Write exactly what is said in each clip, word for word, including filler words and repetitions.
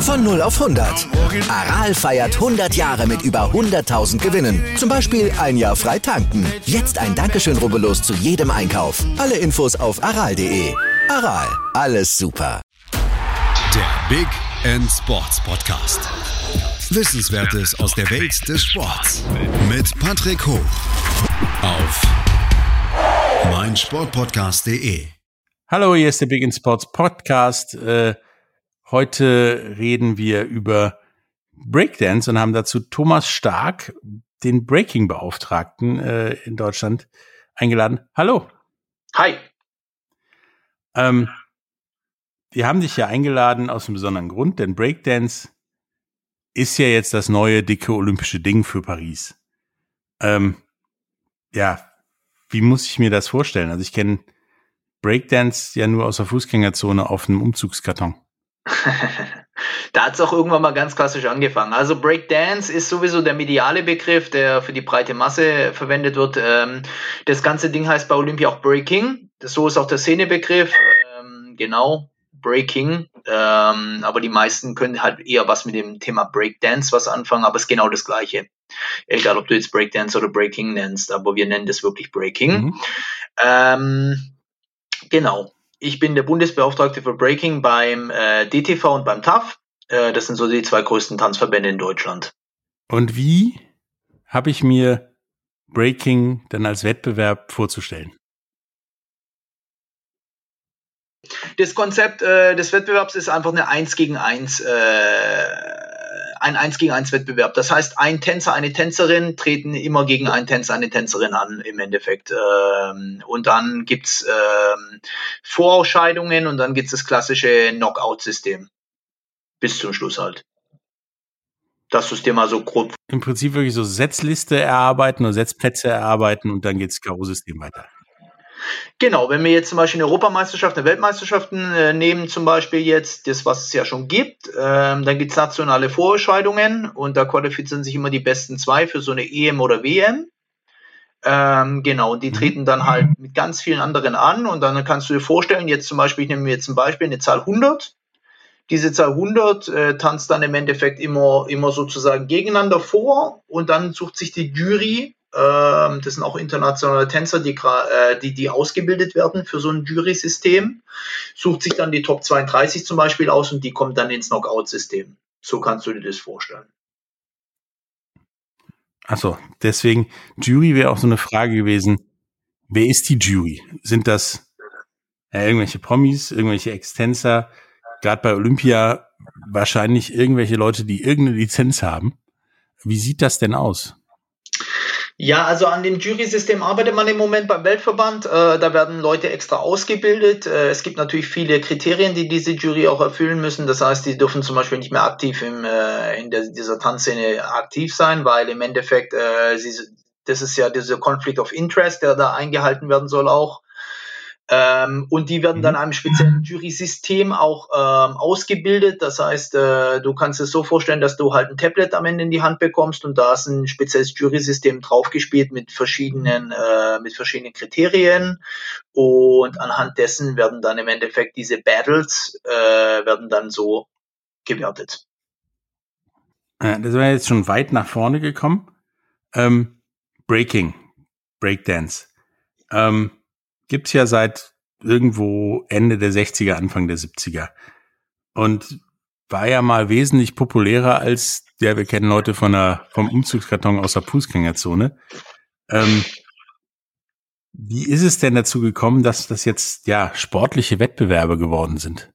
Von null auf hundert. Aral feiert hundert Jahre mit über hunderttausend Gewinnen. Zum Beispiel ein Jahr frei tanken. Jetzt ein Dankeschön, rubbellos zu jedem Einkauf. Alle Infos auf aral punkt d e. Aral, alles super. Der Big End Sports Podcast. Wissenswertes aus der Welt des Sports. Mit Patrick Hoch. Auf mein Sport Podcast punkt d e. Hallo, hier ist der Big End Sports Podcast. Äh, Heute reden wir über Breakdance und haben dazu Thomas Stark, den Breaking-Beauftragten äh, in Deutschland, eingeladen. Hallo. Hi. Ähm, wir haben dich ja eingeladen aus einem besonderen Grund, denn Breakdance ist ja jetzt das neue dicke olympische Ding für Paris. Ähm, ja, wie muss ich mir das vorstellen? Also ich kenne Breakdance ja nur aus der Fußgängerzone auf einem Umzugskarton. Da hat es auch irgendwann mal ganz klassisch angefangen. Also Breakdance ist sowieso der mediale Begriff, der für die breite Masse verwendet wird. Das ganze Ding heißt bei Olympia auch Breaking. So ist auch der Szenebegriff. Genau, Breaking. Aber die meisten können halt eher was mit dem Thema Breakdance was anfangen, aber es ist genau das Gleiche. Egal, ob du jetzt Breakdance oder Breaking nennst, aber wir nennen das wirklich Breaking. Mhm. Ähm, genau. Ich bin der Bundesbeauftragte für Breaking beim äh, D T V und beim T A F. Äh, das sind so die zwei größten Tanzverbände in Deutschland. Und wie habe ich mir Breaking dann als Wettbewerb vorzustellen? Das Konzept äh, des Wettbewerbs ist einfach eine eins gegen eins, äh, ein eins gegen eins Wettbewerb. Das heißt, ein Tänzer, eine Tänzerin treten immer gegen einen Tänzer, eine Tänzerin an im Endeffekt. Ähm, und dann gibt's ähm, Vorausscheidungen und dann gibt's das klassische Knockout-System. Bis zum Schluss halt. Dass du es dir mal so grob... Im Prinzip wirklich so Setzliste erarbeiten oder Setzplätze erarbeiten und dann geht's K O-System weiter. Genau, wenn wir jetzt zum Beispiel eine Europameisterschaft, eine Weltmeisterschaften äh, nehmen, zum Beispiel jetzt das, was es ja schon gibt, ähm, dann gibt es nationale Vorentscheidungen und da qualifizieren sich immer die besten zwei für so eine E M oder W M. Ähm, genau, und die treten dann halt mit ganz vielen anderen an und dann kannst du dir vorstellen, jetzt zum Beispiel, ich nehme mir jetzt zum Beispiel eine Zahl hundert. Diese Zahl hundert äh, tanzt dann im Endeffekt immer, immer sozusagen gegeneinander vor und dann sucht sich die Jury. Das sind auch internationale Tänzer, die, die, die ausgebildet werden für so ein Jury-System. Sucht sich dann die Top zweiunddreißig zum Beispiel aus und die kommt dann ins Knockout-System. So kannst du dir das vorstellen. Achso, deswegen, Jury wäre auch so eine Frage gewesen. Wer ist die Jury? Sind das äh, irgendwelche Promis, irgendwelche Ex-Tänzer? Gerade bei Olympia wahrscheinlich irgendwelche Leute, die irgendeine Lizenz haben. Wie sieht das denn aus? Ja, also an dem Jury-System arbeitet man im Moment beim Weltverband. Äh, da werden Leute extra ausgebildet. Äh, es gibt natürlich viele Kriterien, die diese Jury auch erfüllen müssen. Das heißt, die dürfen zum Beispiel nicht mehr aktiv im, äh, in der, dieser Tanzszene aktiv sein, weil im Endeffekt, äh, sie, das ist ja dieser Conflict of Interest, der da eingehalten werden soll auch. Ähm, und die werden dann einem speziellen Jury-System auch ähm, ausgebildet. Das heißt, äh, du kannst es so vorstellen, dass du halt ein Tablet am Ende in die Hand bekommst und da ist ein spezielles Jury-System draufgespielt mit verschiedenen, äh, mit verschiedenen Kriterien. Und anhand dessen werden dann im Endeffekt diese Battles äh, werden dann so gewertet. Da sind wir jetzt schon weit nach vorne gekommen. Ähm, Breaking, Breakdance. Ähm, Gibt es ja seit irgendwo Ende der sechziger, Anfang der siebziger. Und war ja mal wesentlich populärer als, ja, wir kennen Leute von der, vom Umzugskarton aus der Fußgängerzone. Ähm, wie ist es denn dazu gekommen, dass das jetzt ja sportliche Wettbewerbe geworden sind?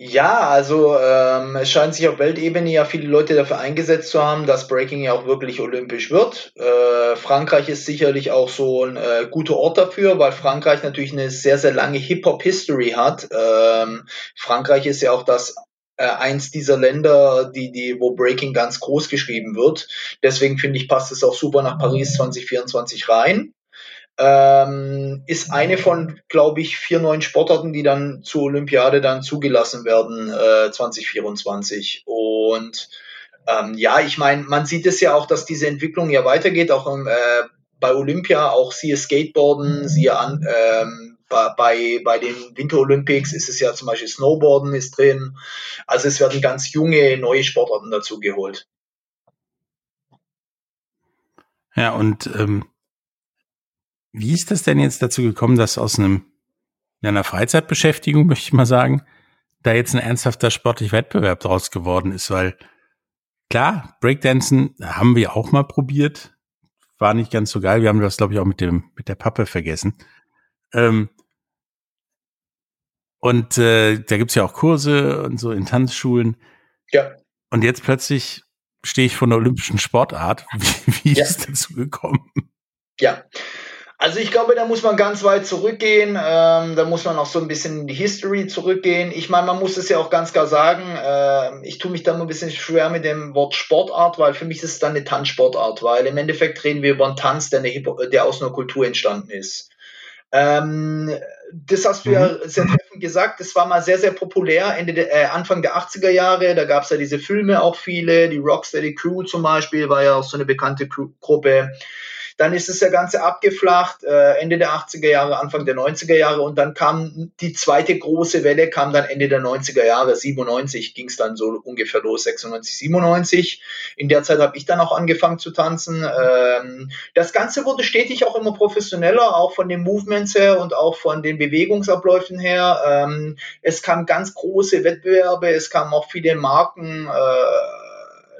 Ja, also ähm, es scheint sich auf Weltebene ja viele Leute dafür eingesetzt zu haben, dass Breaking ja auch wirklich olympisch wird. Äh, Frankreich ist sicherlich auch so ein äh, guter Ort dafür, weil Frankreich natürlich eine sehr, sehr lange Hip-Hop-History hat. Ähm, Frankreich ist ja auch das äh, eins dieser Länder, die, die, wo Breaking ganz groß geschrieben wird. Deswegen finde ich, passt es auch super nach Paris zwanzig vierundzwanzig rein. Ähm, ist eine von, glaube ich, vier neuen Sportarten, die dann zur Olympiade dann zugelassen werden, äh, zwanzig vierundzwanzig. Und ähm, ja, ich meine, man sieht es ja auch, dass diese Entwicklung ja weitergeht, auch im, äh, bei Olympia, auch siehe Skateboarden, siehe an, ähm, Bei, bei den Winterolympics ist es ja zum Beispiel Snowboarden ist drin. Also es werden ganz junge, neue Sportarten dazu geholt. Ja, und ähm, wie ist das denn jetzt dazu gekommen, dass aus einem, einer Freizeitbeschäftigung, möchte ich mal sagen, da jetzt ein ernsthafter sportlicher Wettbewerb draus geworden ist? Weil klar, Breakdancen haben wir auch mal probiert, war nicht ganz so geil. Wir haben das, glaube ich, auch mit dem mit der Pappe vergessen. Ähm, und äh, da gibt's ja auch Kurse und so in Tanzschulen. Ja. Und jetzt plötzlich stehe ich vor einer olympischen Sportart. Wie, wie ja. ist es dazu gekommen? Ja. Also ich glaube, da muss man ganz weit zurückgehen. Ähm, da muss man auch so ein bisschen in die History zurückgehen. Ich meine, man muss es ja auch ganz klar sagen. Äh, ich tue mich da mal ein bisschen schwer mit dem Wort Sportart, weil für mich ist es dann eine Tanzsportart, weil im Endeffekt reden wir über einen Tanz, der, eine, der aus einer Kultur entstanden ist. Ähm, das hast du ja sehr treffend gesagt, das war mal sehr, sehr populär Ende de, äh, Anfang der achtziger Jahre, da gab es ja diese Filme auch viele, die Rocksteady Crew zum Beispiel war ja auch so eine bekannte Crew- Gruppe, dann ist das Ganze abgeflacht, äh, Ende der achtziger Jahre, Anfang der neunziger Jahre und dann kam die zweite große Welle, kam dann Ende der neunziger Jahre, siebenundneunzig ging es dann so ungefähr los, sechsundneunzig, siebenundneunzig, in der Zeit habe ich dann auch angefangen zu tanzen, ähm, das Ganze wurde stetig auch immer professioneller, auch von den Movements her und auch von den Bewegungsabläufen her, ähm, es kamen ganz große Wettbewerbe, es kamen auch viele Marken, äh,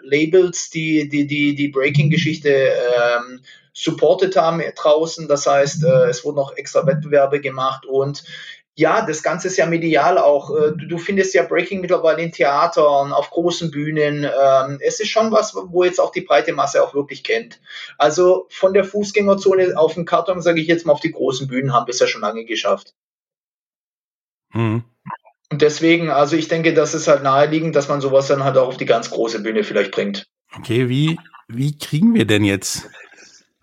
Labels, die die, die, die Breaking-Geschichte ähm, supported haben draußen, das heißt, äh, es wurden auch extra Wettbewerbe gemacht und ja, das Ganze ist ja medial auch, äh, du, du findest ja Breaking mittlerweile in Theatern, auf großen Bühnen, ähm, es ist schon was, wo jetzt auch die breite Masse auch wirklich kennt. Also von der Fußgängerzone auf den Karton, sage ich jetzt mal, auf die großen Bühnen haben wir es ja schon lange geschafft. Mhm. Und deswegen, also ich denke, das ist halt naheliegend, dass man sowas dann halt auch auf die ganz große Bühne vielleicht bringt. Okay, wie, wie kriegen wir denn jetzt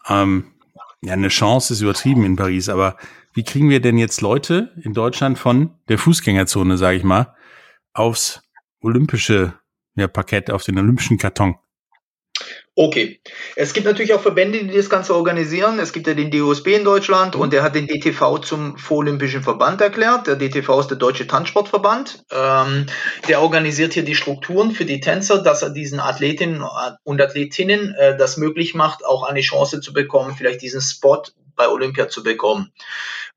Ähm, ja, eine Chance ist übertrieben in Paris, aber wie kriegen wir denn jetzt Leute in Deutschland von der Fußgängerzone, sage ich mal, aufs olympische ja, Parkett, auf den olympischen Karton? Okay. Es gibt natürlich auch Verbände, die das Ganze organisieren. Es gibt ja den D O S B in Deutschland und der hat den D T V zum vorolympischen Verband erklärt. Der D T V ist der Deutsche Tanzsportverband. Ähm, der organisiert hier die Strukturen für die Tänzer, dass er diesen Athletinnen und Athletinnen äh, das möglich macht, auch eine Chance zu bekommen, vielleicht diesen Spot bei Olympia zu bekommen.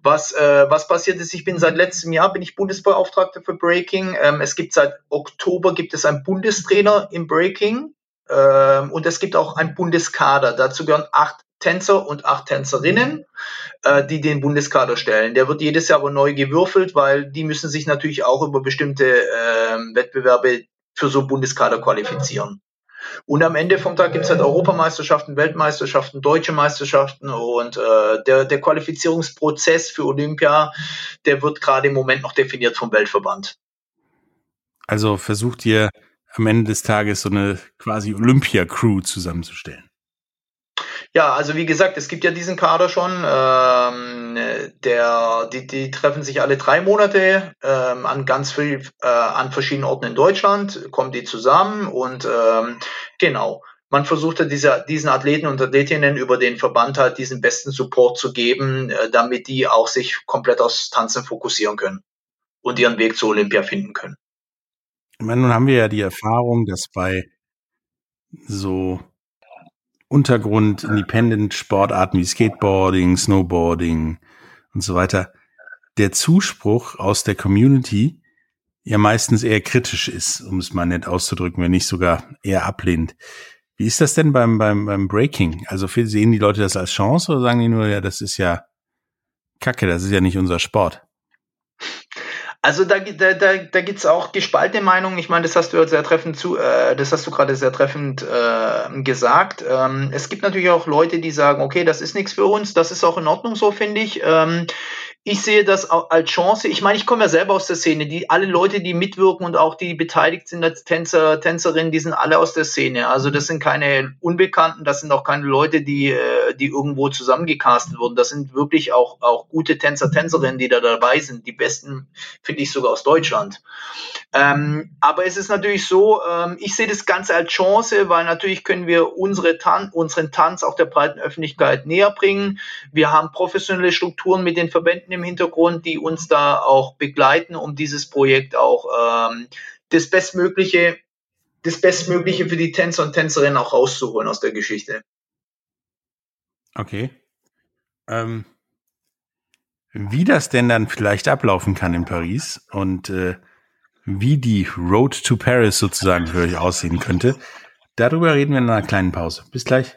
Was äh, was passiert ist, ich bin seit letztem Jahr, bin ich Bundesbeauftragter für Breaking. Ähm, es gibt seit Oktober, gibt es einen Bundestrainer im Breaking. Und es gibt auch ein Bundeskader. Dazu gehören acht Tänzer und acht Tänzerinnen, die den Bundeskader stellen. Der wird jedes Jahr aber neu gewürfelt, weil die müssen sich natürlich auch über bestimmte ähm, Wettbewerbe für so Bundeskader qualifizieren. Und am Ende vom Tag gibt es halt Europameisterschaften, Weltmeisterschaften, deutsche Meisterschaften und äh, der, der Qualifizierungsprozess für Olympia, der wird gerade im Moment noch definiert vom Weltverband. Also versucht ihr am Ende des Tages so eine quasi Olympia-Crew zusammenzustellen? Ja, also wie gesagt, es gibt ja diesen Kader schon. Ähm, der, die, die treffen sich alle drei Monate ähm, an ganz viel, äh, an verschiedenen Orten in Deutschland, kommen die zusammen und ähm, genau, man versucht ja diese, diesen Athleten und Athletinnen über den Verband halt diesen besten Support zu geben, äh, damit die auch sich komplett aufs Tanzen fokussieren können und ihren Weg zur Olympia finden können. Ich meine, nun haben wir ja die Erfahrung, dass bei so Untergrund-Independent-Sportarten wie Skateboarding, Snowboarding und so weiter, der Zuspruch aus der Community ja meistens eher kritisch ist, um es mal nett auszudrücken, wenn nicht sogar eher ablehnend. Wie ist das denn beim, beim, beim Breaking? Also sehen die Leute das als Chance oder sagen die nur, ja, das ist ja Kacke, das ist ja nicht unser Sport? Also da, da, da, da gibt es auch gespaltene Meinungen. Ich meine, das hast du sehr treffend zu, äh, das hast du gerade sehr treffend äh, gesagt. Ähm, es gibt natürlich auch Leute, die sagen, okay, das ist nichts für uns, das ist auch in Ordnung so, finde ich. Ähm, Ich sehe das als Chance. Ich meine, ich komme ja selber aus der Szene. Die, alle Leute, die mitwirken und auch die beteiligt sind als Tänzer, Tänzerinnen, die sind alle aus der Szene. Also das sind keine Unbekannten, das sind auch keine Leute, die, die irgendwo zusammengecastet wurden. Das sind wirklich auch, auch gute Tänzer, Tänzerinnen, die da dabei sind. Die besten finde ich sogar aus Deutschland. Ähm, aber es ist natürlich so, ähm, ich sehe das Ganze als Chance, weil natürlich können wir unsere Tan- unseren Tanz auch der breiten Öffentlichkeit näher bringen. Wir haben professionelle Strukturen mit den Verbänden im Hintergrund, die uns da auch begleiten, um dieses Projekt auch ähm, das Bestmögliche, das Bestmögliche für die Tänzer und Tänzerinnen auch rauszuholen aus der Geschichte. Okay. Ähm, wie das denn dann vielleicht ablaufen kann in Paris und äh, wie die Road to Paris sozusagen für euch aussehen könnte, darüber reden wir in einer kleinen Pause. Bis gleich.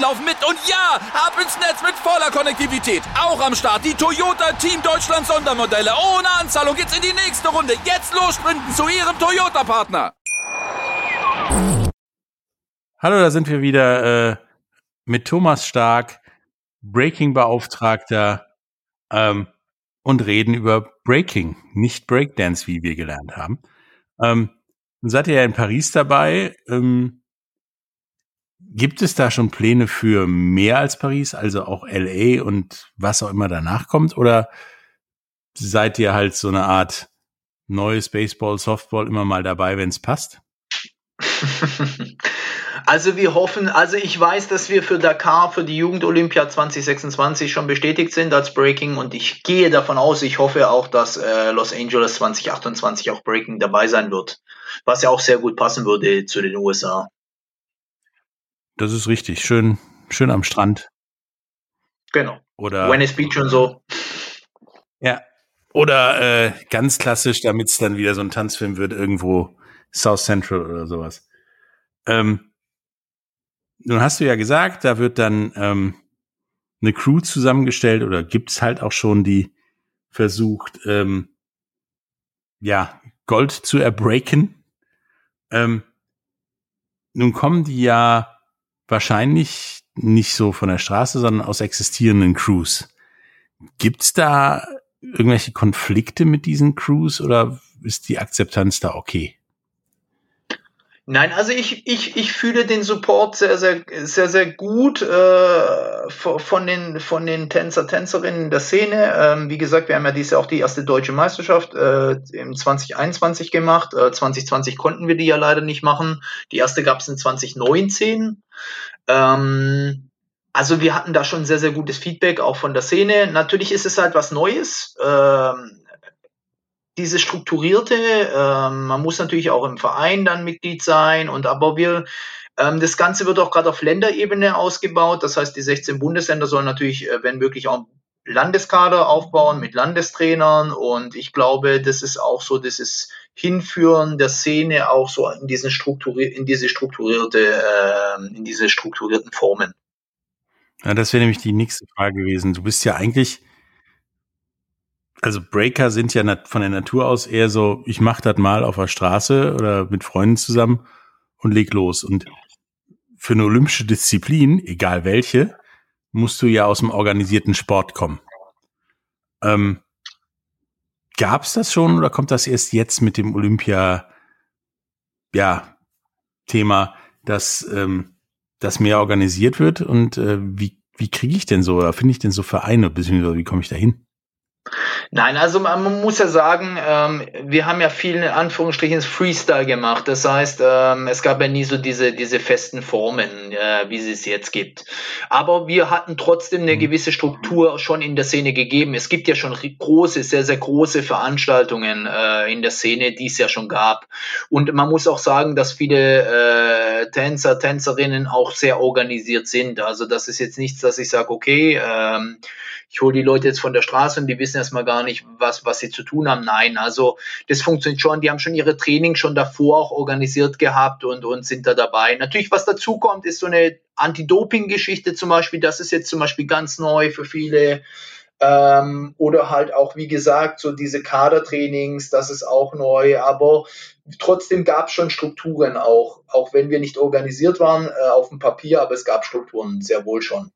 laufen mit und ja, ab ins Netz mit voller Konnektivität. Auch am Start die Toyota Team Deutschland Sondermodelle. Ohne Anzahlung geht's in die nächste Runde. Jetzt los sprinten zu Ihrem Toyota-Partner. Hallo, da sind wir wieder äh, mit Thomas Stark, Breaking-Beauftragter ähm, und reden über Breaking, nicht Breakdance, wie wir gelernt haben. Ähm, seid ihr ja in Paris dabei, ähm, gibt es da schon Pläne für mehr als Paris, also auch L A und was auch immer danach kommt? Oder seid ihr halt so eine Art neues Baseball, Softball immer mal dabei, wenn es passt? Also wir hoffen, also ich weiß, dass wir für Dakar, für die Jugend-Olympia zwanzig sechsundzwanzig schon bestätigt sind als Breaking und ich gehe davon aus, ich hoffe auch, dass äh, Los Angeles zwanzig achtundzwanzig auch Breaking dabei sein wird, was ja auch sehr gut passen würde zu den U S A. Das ist richtig. Schön, schön am Strand. Genau. Oder Venice Beach und so. Ja. Oder äh, ganz klassisch, damit es dann wieder so ein Tanzfilm wird, irgendwo South Central oder sowas. Ähm, nun hast du ja gesagt, da wird dann ähm, eine Crew zusammengestellt oder gibt es halt auch schon, die versucht, ähm, ja, Gold zu erbreaken. Ähm, nun kommen die ja wahrscheinlich nicht so von der Straße, sondern aus existierenden Crews. Gibt's da irgendwelche Konflikte mit diesen Crews oder ist die Akzeptanz da okay? Nein, also ich ich ich fühle den Support sehr sehr sehr sehr gut äh, von den von den Tänzer Tänzerinnen der Szene. Ähm, wie gesagt, wir haben ja dieses Jahr auch die erste deutsche Meisterschaft äh, im zwanzig einundzwanzig gemacht. Äh, zwanzig zwanzig konnten wir die ja leider nicht machen. Die erste gab es in zwanzig neunzehn. Ähm, also wir hatten da schon sehr sehr gutes Feedback auch von der Szene. Natürlich ist es halt was Neues. Ähm, Dieses strukturierte, ähm, man muss natürlich auch im Verein dann Mitglied sein und aber wir, ähm, das Ganze wird auch gerade auf Länderebene ausgebaut. Das heißt, die sechzehn Bundesländer sollen natürlich, äh, wenn möglich, auch Landeskader aufbauen mit Landestrainern und ich glaube, das ist auch so, das ist Hinführen der Szene auch so in diesen strukturier- in diese strukturierte, äh, in diese strukturierten Formen. Ja, das wäre nämlich die nächste Frage gewesen. Du bist ja eigentlich Also Breaker sind ja von der Natur aus eher so, ich mach das mal auf der Straße oder mit Freunden zusammen und leg los. Und für eine olympische Disziplin, egal welche, musst du ja aus dem organisierten Sport kommen. Ähm, gab's das schon oder kommt das erst jetzt mit dem Olympia, ja, Thema, dass, ähm, dass mehr organisiert wird? Und äh, wie, wie kriege ich denn so oder finde ich denn so Vereine, beziehungsweise wie komme ich da hin? Nein, also man muss ja sagen, ähm, wir haben ja viel in Anführungsstrichen Freestyle gemacht. Das heißt, ähm, es gab ja nie so diese diese festen Formen, äh, wie es jetzt gibt. Aber wir hatten trotzdem eine gewisse Struktur schon in der Szene gegeben. Es gibt ja schon große, sehr, sehr große Veranstaltungen äh, in der Szene, die es ja schon gab. Und man muss auch sagen, dass viele äh, äh, Tänzer, Tänzerinnen auch sehr organisiert sind. Also das ist jetzt nichts, dass ich sage, okay, ähm, ich hole die Leute jetzt von der Straße und die wissen erstmal gar nicht, was was sie zu tun haben. Nein, also das funktioniert schon. Die haben schon ihre Training schon davor auch organisiert gehabt und und sind da dabei. Natürlich, was dazu kommt, ist so eine Anti-Doping-Geschichte zum Beispiel. Das ist jetzt zum Beispiel ganz neu für viele. Ähm, oder halt auch, wie gesagt, so diese Kadertrainings, das ist auch neu, aber trotzdem gab es schon Strukturen auch, auch wenn wir nicht organisiert waren äh, auf dem Papier, aber es gab Strukturen sehr wohl schon.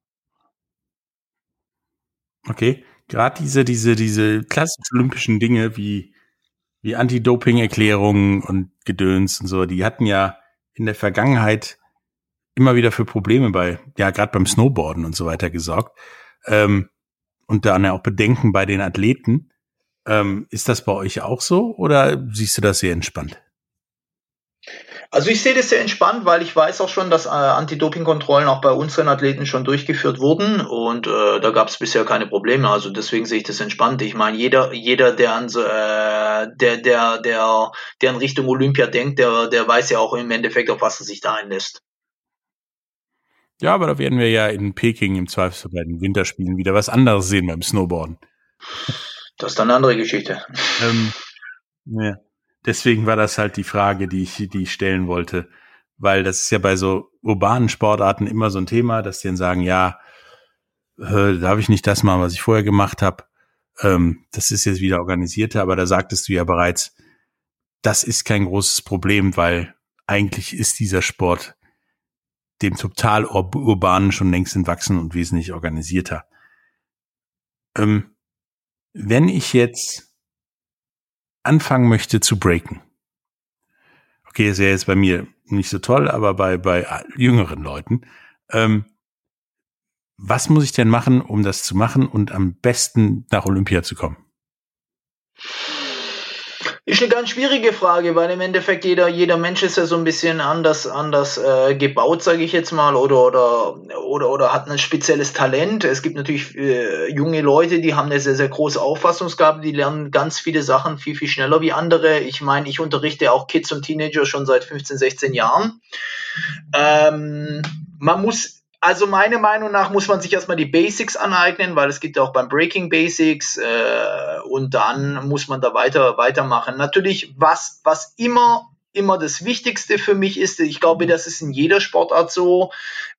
Okay, gerade diese, diese, diese klassischen olympischen Dinge wie, wie Anti-Doping-Erklärungen und Gedöns und so, die hatten ja in der Vergangenheit immer wieder für Probleme bei, ja, gerade beim Snowboarden und so weiter gesorgt. Ähm, Und dann ja auch Bedenken bei den Athleten. Ähm, ist das bei euch auch so oder siehst du das sehr entspannt? Also ich sehe das sehr entspannt, weil ich weiß auch schon, dass äh, Anti-Doping-Kontrollen auch bei unseren Athleten schon durchgeführt wurden und äh, da gab es bisher keine Probleme. Also deswegen sehe ich das entspannt. Ich meine, jeder, jeder, der an äh, der, der, der, der in Richtung Olympia denkt, der, der weiß ja auch im Endeffekt, auf was er sich da einlässt. Ja, aber da werden wir ja in Peking im Zweifelsfall bei den Winterspielen wieder was anderes sehen beim Snowboarden. Das ist dann eine andere Geschichte. Ähm, ja. Deswegen war das halt die Frage, die ich, die ich stellen wollte. Weil das ist ja bei so urbanen Sportarten immer so ein Thema, dass die dann sagen, ja, äh, darf ich nicht das machen, was ich vorher gemacht habe. Ähm, das ist jetzt wieder organisierter, aber da sagtest du ja bereits, das ist kein großes Problem, weil eigentlich ist dieser Sport dem total ur- urbanen schon längst entwachsen und wesentlich organisierter. Ähm, wenn ich jetzt anfangen möchte zu breaken, okay, ist ja jetzt bei mir nicht so toll, aber bei, bei jüngeren Leuten, ähm, was muss ich denn machen, um das zu machen und am besten nach Olympia zu kommen? Ist eine ganz schwierige Frage, weil im Endeffekt jeder jeder Mensch ist ja so ein bisschen anders anders äh, gebaut, sage ich jetzt mal, oder oder oder oder hat ein spezielles Talent. Es gibt natürlich äh, junge Leute, die haben eine sehr sehr große Auffassungsgabe, die lernen ganz viele Sachen viel viel schneller wie andere. Ich meine, ich unterrichte auch Kids und Teenager schon seit fünfzehn, sechzehn Jahren. Ähm, man muss Also meiner Meinung nach muss man sich erstmal die Basics aneignen, weil es gibt ja auch beim Breaking Basics äh, und dann muss man da weiter weitermachen. Natürlich, was was immer immer das Wichtigste für mich ist, ich glaube, das ist in jeder Sportart so,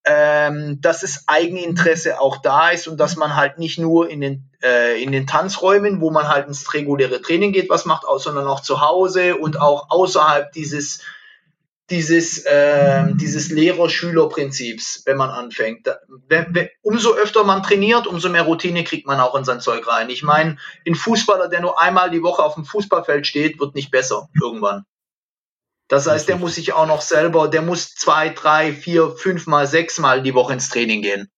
ähm, dass das Eigeninteresse auch da ist und dass man halt nicht nur in den äh, in den Tanzräumen, wo man halt ins reguläre Training geht, was macht, sondern auch zu Hause und auch außerhalb dieses dieses äh, dieses Lehrer-Schüler-Prinzips, wenn man anfängt. Da, we, we, umso öfter man trainiert, umso mehr Routine kriegt man auch in sein Zeug rein. Ich meine, ein Fußballer, der nur einmal die Woche auf dem Fußballfeld steht, wird nicht besser irgendwann. Das heißt, der muss sich auch noch selber, der muss zwei, drei, vier, fünf Mal, sechs Mal die Woche ins Training gehen.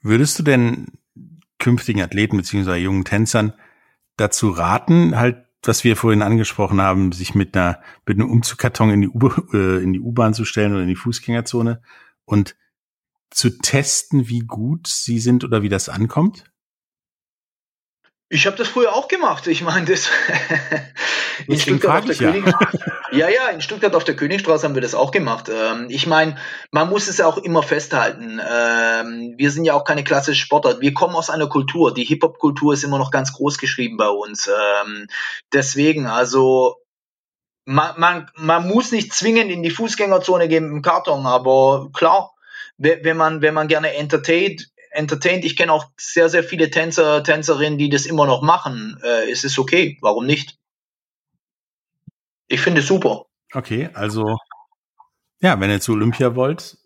Würdest du denn künftigen Athleten bzw. jungen Tänzern dazu raten, halt was wir vorhin angesprochen haben, sich mit einer mit einem Umzugkarton in die, U- äh, in die U-Bahn zu stellen oder in die Fußgängerzone und zu testen, wie gut sie sind oder wie das ankommt? Ich habe das früher auch gemacht. Ich meine, das in Stuttgart auf der ja. König- ja, ja, in Stuttgart auf der Königstraße haben wir das auch gemacht. Ähm, ich meine, man muss es auch immer festhalten. Ähm, wir sind ja auch keine klassische Sportart. Wir kommen aus einer Kultur. Die Hip-Hop-Kultur ist immer noch ganz groß geschrieben bei uns. Ähm, deswegen, also man, man, man muss nicht zwingend in die Fußgängerzone gehen mit dem Karton, aber klar, wenn man, wenn man gerne entertaint, entertained. Ich kenne auch sehr, sehr viele Tänzer, Tänzerinnen, die das immer noch machen. Äh, es ist okay. Warum nicht? Ich finde es super. Okay, also ja, wenn ihr zu Olympia wollt,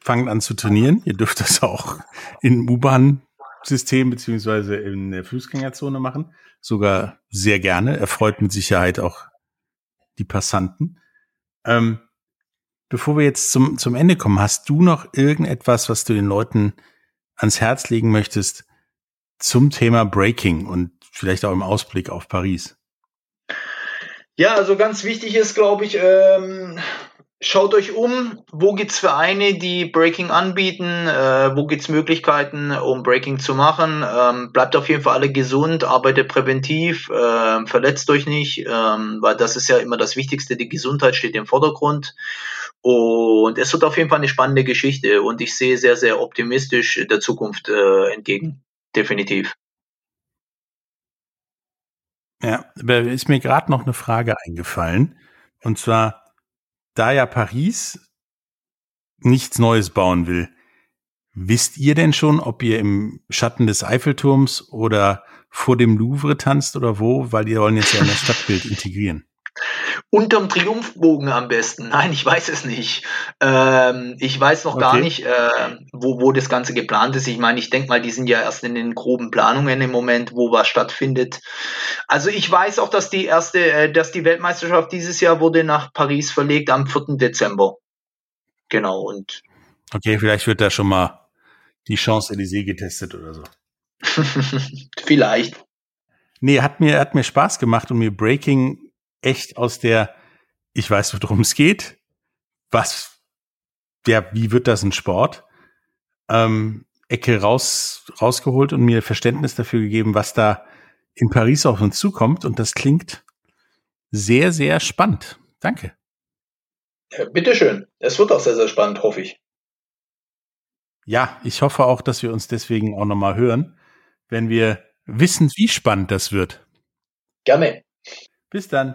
fangt an zu trainieren. Ihr dürft das auch im U-Bahn-System beziehungsweise in der Fußgängerzone machen. Sogar sehr gerne. Erfreut mit Sicherheit auch die Passanten. Ähm, bevor wir jetzt zum, zum Ende kommen, hast du noch irgendetwas, was du den Leuten ans Herz legen möchtest zum Thema Breaking und vielleicht auch im Ausblick auf Paris? Ja, also ganz wichtig ist, glaube ich, ähm, Schaut euch um, wo gibt es Vereine, die Breaking anbieten, äh, wo gibt es Möglichkeiten, um Breaking zu machen. Ähm, bleibt auf jeden Fall alle gesund, arbeitet präventiv, äh, verletzt euch nicht, ähm, weil das ist ja immer das Wichtigste, die Gesundheit steht im Vordergrund. Und es wird auf jeden Fall eine spannende Geschichte und ich sehe sehr, sehr optimistisch der Zukunft äh, entgegen, definitiv. Ja, da ist mir gerade noch eine Frage eingefallen und zwar, da ja Paris nichts Neues bauen will, wisst ihr denn schon, ob ihr im Schatten des Eiffelturms oder vor dem Louvre tanzt oder wo? Weil die wollen jetzt ja in das Stadtbild integrieren. Unterm Triumphbogen am besten. Nein, ich weiß es nicht. Ähm, ich weiß noch okay. gar nicht, äh, wo, wo das Ganze geplant ist. Ich meine, ich denke mal, die sind ja erst in den groben Planungen im Moment, wo was stattfindet. Also ich weiß auch, dass die erste, äh, dass die Weltmeisterschaft dieses Jahr wurde nach Paris verlegt am vierten Dezember. Genau. Und okay, vielleicht wird da schon mal die Champs-Élysées getestet oder so. Vielleicht. Nee, hat mir, hat mir Spaß gemacht und mir Breaking echt aus der, ich weiß, worum es geht, was, ja, wie wird das ein Sport, ähm, Ecke raus, rausgeholt und mir Verständnis dafür gegeben, was da in Paris auf uns zukommt. Und das klingt sehr, sehr spannend. Danke. Bitteschön. Es wird auch sehr, sehr spannend, hoffe ich. Ja, ich hoffe auch, dass wir uns deswegen auch nochmal hören, wenn wir wissen, wie spannend das wird. Gerne. Bis dann.